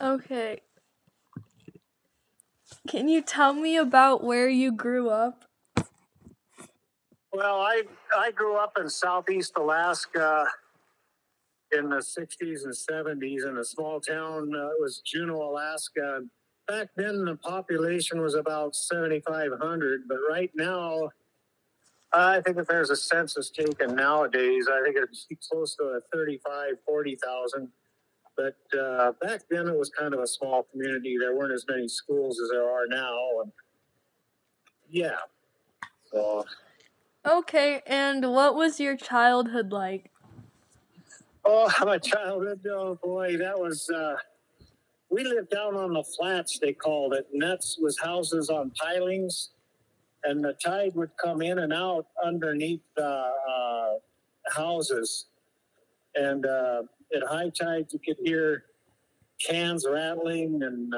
Okay. Can you tell me about where you grew up? Well, I grew up in southeast Alaska in the 60s and 70s in a small town. It was Juneau, Alaska. Back then, the population was about 7,500, but right now, I think if there's a census taken nowadays, I think it's close to 35,000, 40,000. But back then, it was kind of a small community. There weren't as many schools as there are now. And yeah. So. Okay, and what was your childhood like? Oh, my childhood, oh boy, that was... we lived down on the flats, they called it, and that was houses on pilings, and the tide would come in and out underneath the houses. And at high tide, you could hear cans rattling and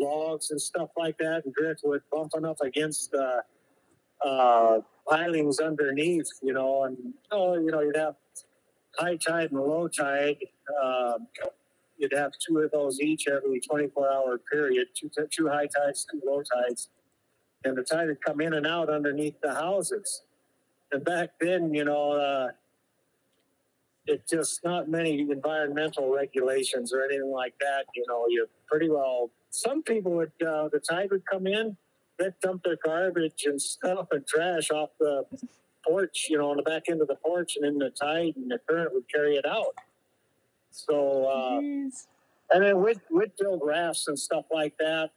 logs and stuff like that, and driftwood bumping up against the pilings underneath, you know. And, oh, you know, you'd have high tide and low tide. You'd have two of those each every 24-hour period, two high tides, two low tides. And the tide would come in and out underneath the houses. And back then, you know, it's just not many environmental regulations or anything like that. You know, you're pretty well... Some people would... the tide would come in, they'd dump their garbage and stuff and trash off the porch, you know, on the back end of the porch, and in the tide and the current would carry it out. So, and then we'd build rafts and stuff like that,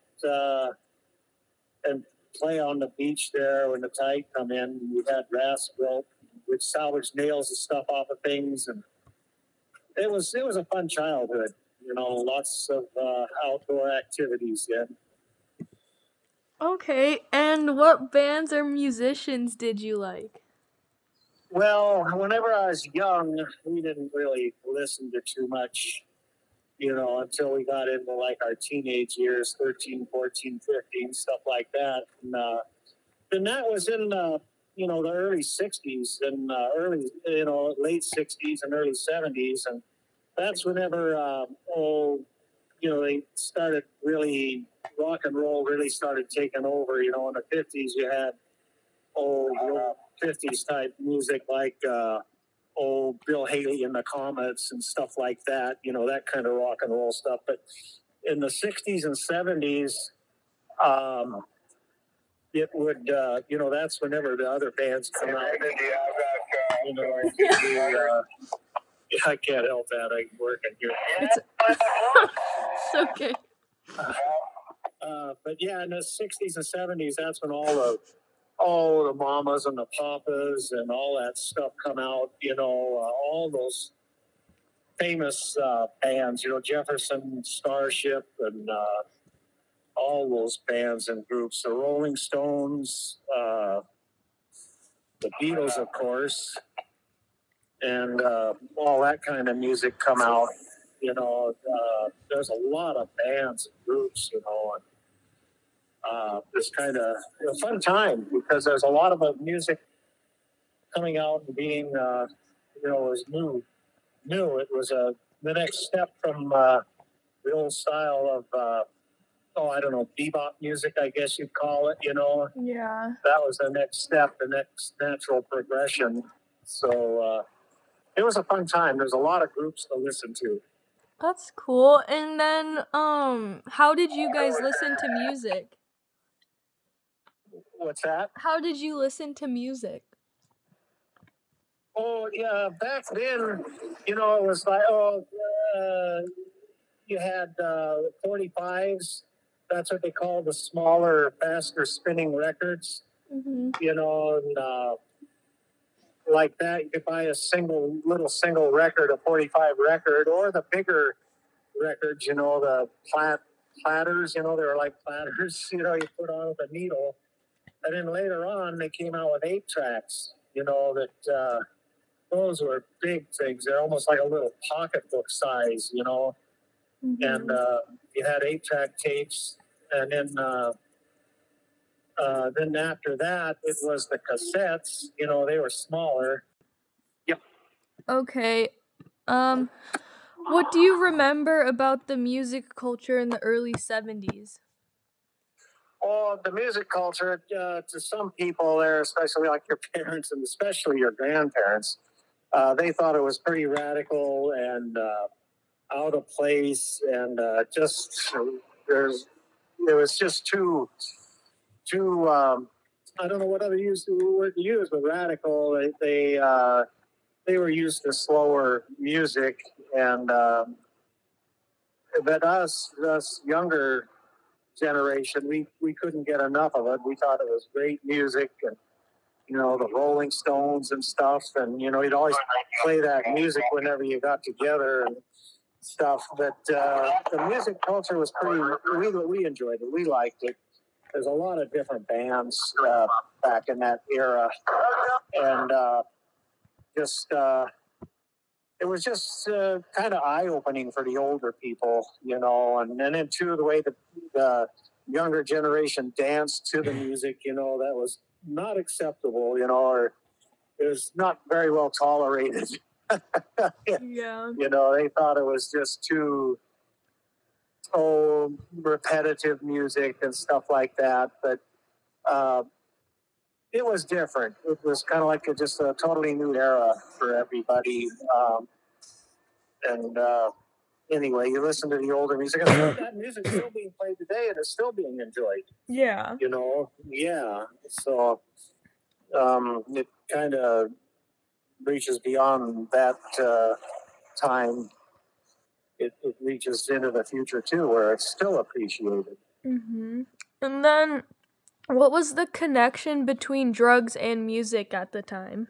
and play on the beach there when the tide come in. We had rafts built. We'd salvage nails and stuff off of things, and it was a fun childhood. You know, lots of outdoor activities. Yeah. Okay, and what bands or musicians did you like? Well, whenever I was young, we didn't really listen to too much, you know, until we got into, like, our teenage years, 13, 14, 15, stuff like that. And then that was in, you know, the early 60s and early, you know, late 60s and early 70s. And that's whenever, you know, they started really, rock and roll really started taking over. You know, in the 50s, you had, old 50s type music like old Bill Haley and the Comets and stuff like that, you know, that kind of rock and roll stuff. But in the 60s and 70s, it would, you know, that's whenever the other bands come out. You know, I can't help that. I work in here. It's okay. But yeah, in the 60s and 70s, that's when all the mamas and the papas and all that stuff come out, you know, all those famous bands, you know, Jefferson Starship and all those bands and groups, the Rolling Stones, the Beatles, of course, and all that kind of music come out, you know. There's a lot of bands and groups, you know, and it's kind of a fun time because there's a lot of music coming out and being, you know, it was new. It was the next step from the old style of, oh, I don't know, bebop music, I guess you'd call it, you know. Yeah. That was the next step, the next natural progression. So it was a fun time. There's a lot of groups to listen to. That's cool. And then, how did you guys listen to music? What's that? How did you listen to music? Oh, yeah, back then, you know, it was like, oh, you had 45s. That's what they call the smaller, faster spinning records. Mm-hmm. You know, and like that, you could buy a little single record, a 45 record, or the bigger records, you know, the platters, you know, they were like platters, you know, you put on with a needle. And then later on, they came out with 8-tracks, you know, that those were big things. They're almost like a little pocketbook size, you know. Mm-hmm. And you had 8-track tapes. And then after that, it was the cassettes. You know, they were smaller. Yep. Okay. What do you remember about the music culture in the early 70s? Oh, the music culture, to some people there, especially like your parents and especially your grandparents, they thought it was pretty radical and out of place, and it was just too. I don't know what other word to use, but radical. They were used to slower music, and but us younger generation, we couldn't get enough of it. We thought it was great music, and you know, the Rolling Stones and stuff, and you know, you'd always play that music whenever you got together and stuff. But the music culture was pretty. We enjoyed it. We liked it. There's a lot of different bands back in that era, and it was just kind of eye-opening for the older people, you know, and then too, the way the younger generation danced to the music, you know, that was not acceptable, you know, or it was not very well tolerated. Yeah. You know, they thought it was just too repetitive music and stuff like that, but it was different. It was kind of like just a totally new era for everybody. Anyway, you listen to the older music. That music's still being played today, and it's still being enjoyed. Yeah. You know? Yeah. So it kind of reaches beyond that time. It reaches into the future, too, where it's still appreciated. Mm-hmm. And then, what was the connection between drugs and music at the time?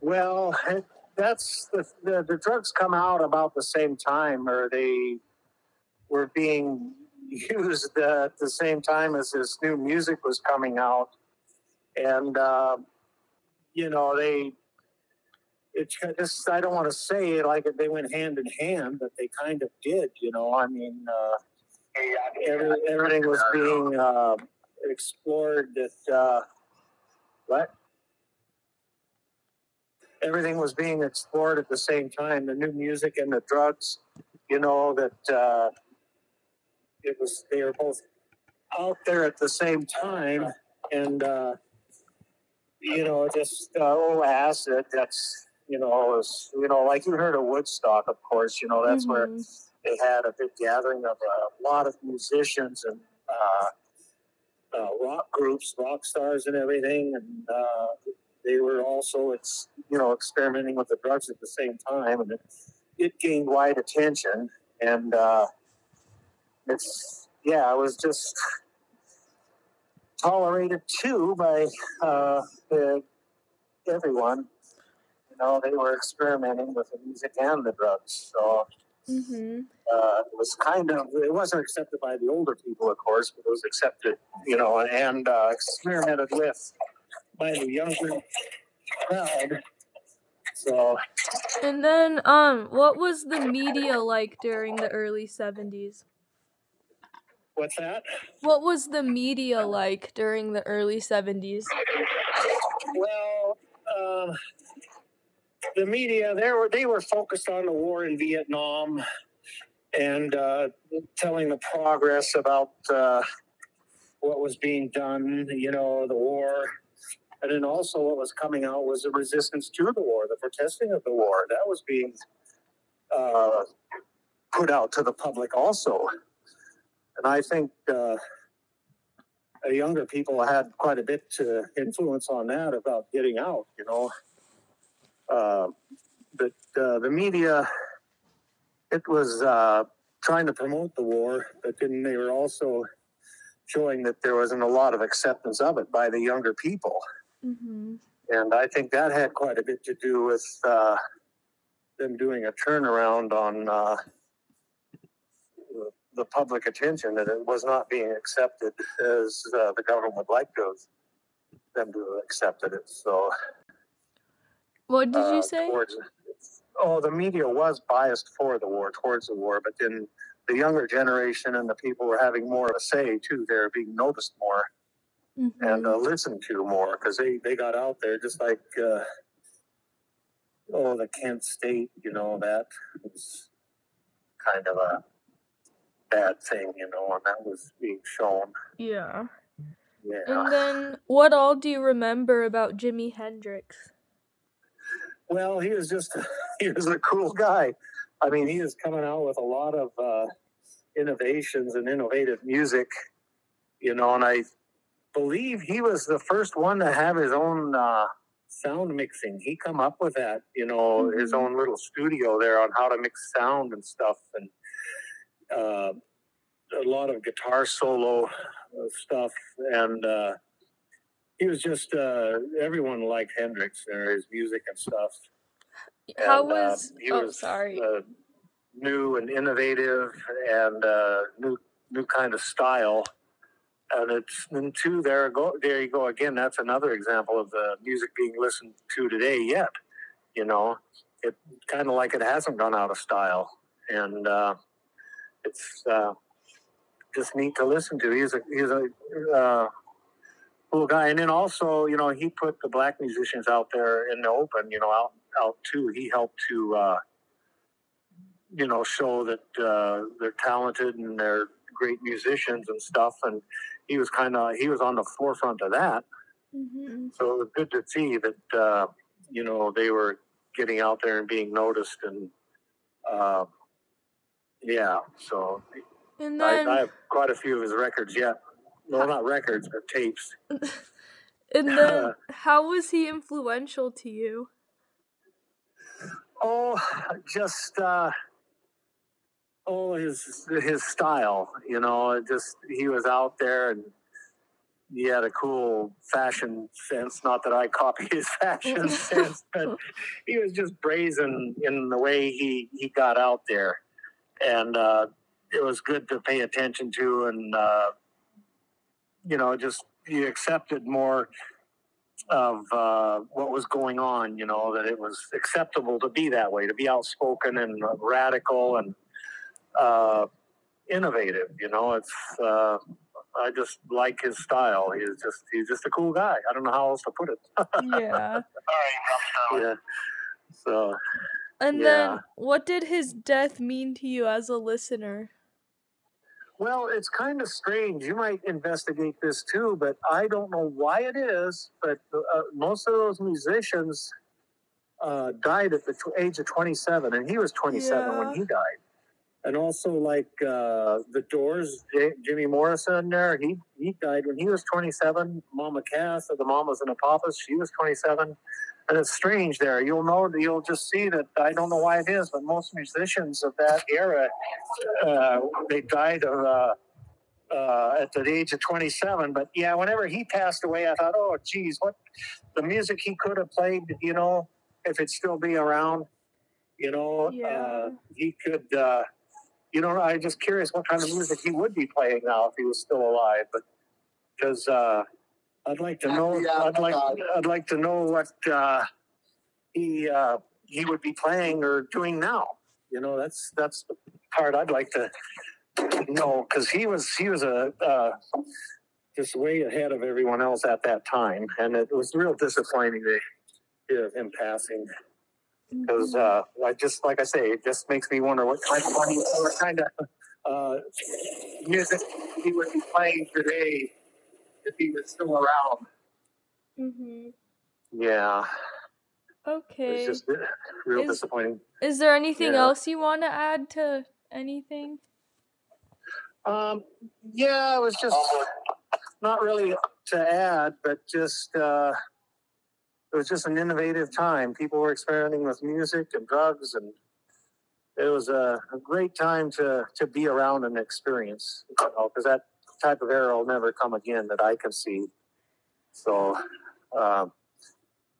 Well, that's the drugs come out about the same time, or they were being used at the same time as this new music was coming out, and you know, I don't want to say like they went hand in hand, but they kind of did. You know, I mean, everything was being explored that everything was being explored at the same time, the new music and the drugs, you know, that they were both out there at the same time, and you know, just acid, that's, you know, was, you know, like you heard of Woodstock, of course, you know, that's where they had a big gathering of a lot of musicians and rock groups, rock stars and everything, and they were also, you know, experimenting with the drugs at the same time, and it gained wide attention, and it was just tolerated too by everyone. You know, they were experimenting with the music and the drugs, so... Mm-hmm. It was it wasn't accepted by the older people, of course, but it was accepted, you know, and experimented with by the younger crowd. So. And then, what was the media like during the early 70s? What's that? What was the media like during the early 70s? Well, the media, they were focused on the war in Vietnam and telling the progress about what was being done, you know, the war. And then also what was coming out was the resistance to the war, the protesting of the war. That was being put out to the public also. And I think younger people had quite a bit to influence on that about getting out, you know. But the media, it was trying to promote the war, but then they were also showing that there wasn't a lot of acceptance of it by the younger people. Mm-hmm. And I think that had quite a bit to do with them doing a turnaround on the public attention, that it was not being accepted as the government would like them to have accepted it, so... What did you say? The media was biased towards the war, but then the younger generation and the people were having more of a say, too. They were being noticed more and listened to more, because they got out there just like Oh, the Kent State, you know, that was kind of a bad thing, you know, and that was being shown. Yeah. Yeah. And then what all do you remember about Jimi Hendrix? Well, he was a cool guy. I mean, he was coming out with a lot of innovations and innovative music, you know, and I believe he was the first one to have his own sound mixing. He come up with that, you know, mm-hmm. his own little studio there on how to mix sound and stuff, and a lot of guitar solo stuff, and he was just everyone liked Hendrix there, his music and stuff. How and, was he oh, was sorry. New and innovative and new kind of style. And it's and two there you go again. That's another example of the music being listened to today yet. You know, it kind of like it hasn't gone out of style, and it's just neat to listen to. He's a cool guy, and then also, you know, he put the black musicians out there in the open. You know, out too. He helped to you know, show that they're talented and they're great musicians and stuff, and he was on the forefront of that. Mm-hmm. So it was good to see that you know, they were getting out there and being noticed, and yeah. So and then, I have quite a few of his records yet. Well, not records, but tapes. And then how was he influential to you? Oh, just his style, you know, just he was out there, and he had a cool fashion sense. Not that I copy his fashion sense, but he was just brazen in the way he got out there, and it was good to pay attention to, and you know, just you accepted more of what was going on, you know, that it was acceptable to be that way, to be outspoken and radical and innovative, you know. It's I just like his style. He's just a cool guy. I don't know how else to put it. Yeah. Yeah. So. And yeah. Then, what did his death mean to you as a listener? Well, it's kind of strange. You might investigate this too, but I don't know why it is. But most of those musicians died at the age of 27, and he was 27 when he died. And also, like The Doors, Jimmy Morrison there, he died when he was 27. Mama Cass of the Mamas and the Papas, she was 27. And it's strange there. You'll just see that, I don't know why it is, but most musicians of that era, they died of, at the age of 27. But yeah, whenever he passed away, I thought, oh, geez, what the music he could have played, you know, if it'd still be around, you know, he could... You know, I'm just curious what kind of music he would be playing now if he was still alive. But because I'd like to know, I'd like to know what he would be playing or doing now. You know, that's the part I'd like to know, because he was a just way ahead of everyone else at that time, and it was real disappointing to hear him passing. Because I just, like I say, it just makes me wonder what kind of music he would be playing today if he was still around. Mm-hmm. Yeah. Okay. It's just real disappointing. Is there anything else you want to add to anything? Yeah, it was just not really to add, but just... it was just an innovative time. People were experimenting with music and drugs, and it was a great time to be around and experience, you know, because that type of era will never come again that I can see. So it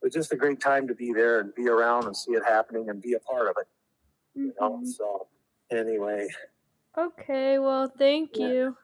was just a great time to be there and be around and see it happening and be a part of it. Mm-hmm. You know? So anyway. Okay, well, thank you.